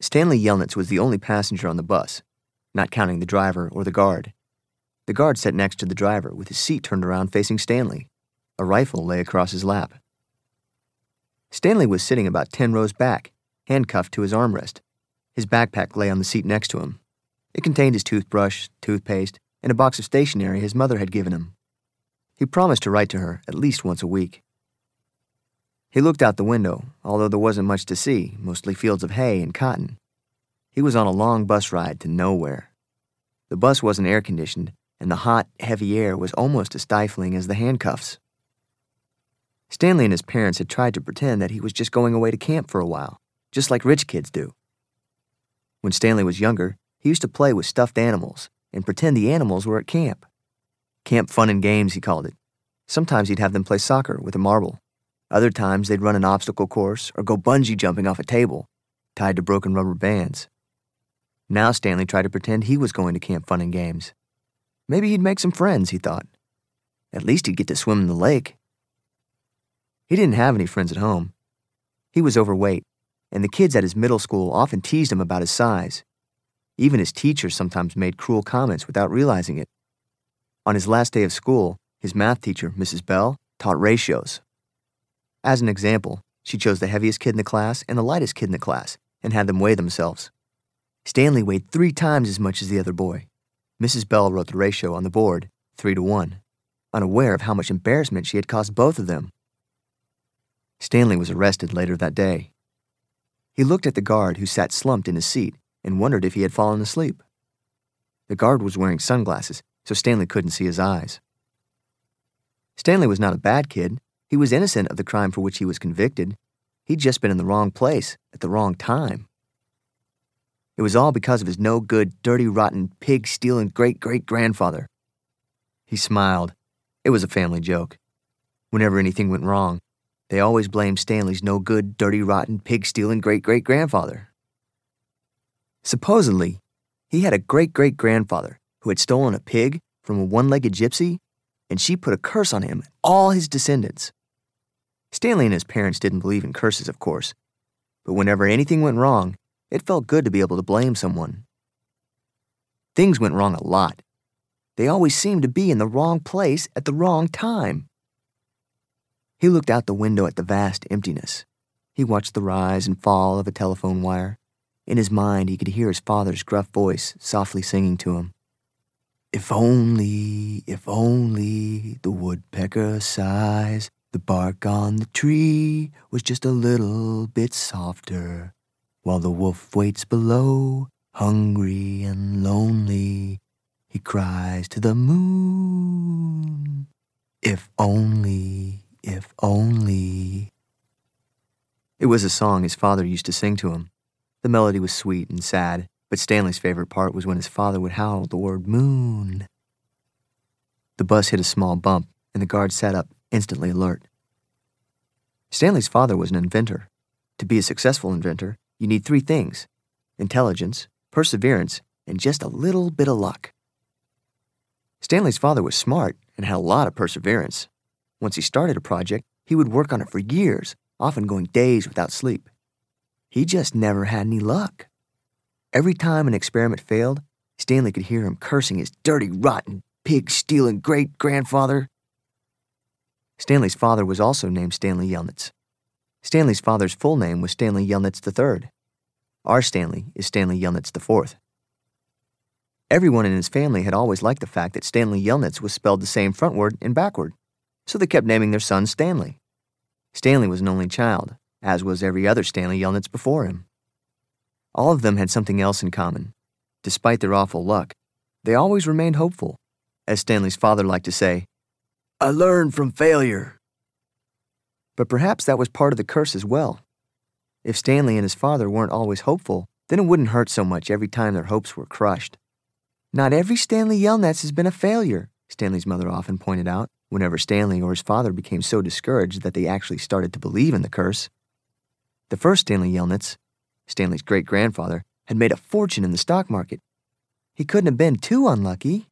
Stanley Yelnats was the only passenger on the bus, not counting the driver or the guard. The guard sat next to the driver with his seat turned around facing Stanley. A rifle lay across his lap. Stanley was sitting about 10 rows back, handcuffed to his armrest. His backpack lay on the seat next to him. It contained his toothbrush, toothpaste, and a box of stationery his mother had given him. He promised to write to her at least once a week. He looked out the window, although there wasn't much to see, mostly fields of hay and cotton. He was on a long bus ride to nowhere. The bus wasn't air-conditioned, and the hot, heavy air was almost as stifling as the handcuffs. Stanley and his parents had tried to pretend that he was just going away to camp for a while, just like rich kids do. When Stanley was younger, he used to play with stuffed animals and pretend the animals were at camp. Camp fun and games, he called it. Sometimes he'd have them play soccer with a marble. Other times they'd run an obstacle course or go bungee jumping off a table, tied to broken rubber bands. Now Stanley tried to pretend he was going to camp fun and games. Maybe he'd make some friends, he thought. At least he'd get to swim in the lake. He didn't have any friends at home. He was overweight, and the kids at his middle school often teased him about his size. Even his teacher sometimes made cruel comments without realizing it. On his last day of school, his math teacher, Mrs. Bell, taught ratios. As an example, she chose the heaviest kid in the class and the lightest kid in the class and had them weigh themselves. Stanley weighed 3 times as much as the other boy. Mrs. Bell wrote the ratio on the board, 3 to 1, unaware of how much embarrassment she had caused both of them. Stanley was arrested later that day. He looked at the guard who sat slumped in his seat and wondered if he had fallen asleep. The guard was wearing sunglasses, so Stanley couldn't see his eyes. Stanley was not a bad kid. He was innocent of the crime for which he was convicted. He'd just been in the wrong place at the wrong time. It was all because of his no-good, dirty, rotten, pig-stealing great-great-grandfather. He smiled. It was a family joke. Whenever anything went wrong, they always blamed Stanley's no-good, dirty, rotten, pig-stealing great-great-grandfather. Supposedly, he had a great-great-grandfather who had stolen a pig from a one-legged gypsy, and she put a curse on him and all his descendants. Stanley and his parents didn't believe in curses, of course, but whenever anything went wrong, it felt good to be able to blame someone. Things went wrong a lot. They always seemed to be in the wrong place at the wrong time. He looked out the window at the vast emptiness. He watched the rise and fall of a telephone wire. In his mind, he could hear his father's gruff voice softly singing to him. If only, the woodpecker sighs, the bark on the tree was just a little bit softer. While the wolf waits below, hungry and lonely, he cries to the moon, if only. It was a song his father used to sing to him. The melody was sweet and sad, but Stanley's favorite part was when his father would howl the word moon. The bus hit a small bump, and the guard sat up, instantly alert. Stanley's father was an inventor. To be a successful inventor, you need 3 things: intelligence, perseverance, and just a little bit of luck. Stanley's father was smart and had a lot of perseverance. Once he started a project, he would work on it for years, often going days without sleep. He just never had any luck. Every time an experiment failed, Stanley could hear him cursing his dirty, rotten, pig-stealing great-grandfather. Stanley's father was also named Stanley Yelnats. Stanley's father's full name was Stanley Yelnats III. Our Stanley is Stanley Yelnats IV. Everyone in his family had always liked the fact that Stanley Yelnats was spelled the same frontward and backward, so they kept naming their son Stanley. Stanley was an only child, as was every other Stanley Yelnats before him. All of them had something else in common. Despite their awful luck, they always remained hopeful. As Stanley's father liked to say, "I learned from failure." But perhaps that was part of the curse as well. If Stanley and his father weren't always hopeful, then it wouldn't hurt so much every time their hopes were crushed. Not every Stanley Yelnats has been a failure, Stanley's mother often pointed out, whenever Stanley or his father became so discouraged that they actually started to believe in the curse. The first Stanley Yelnats, Stanley's great-grandfather, had made a fortune in the stock market. He couldn't have been too unlucky.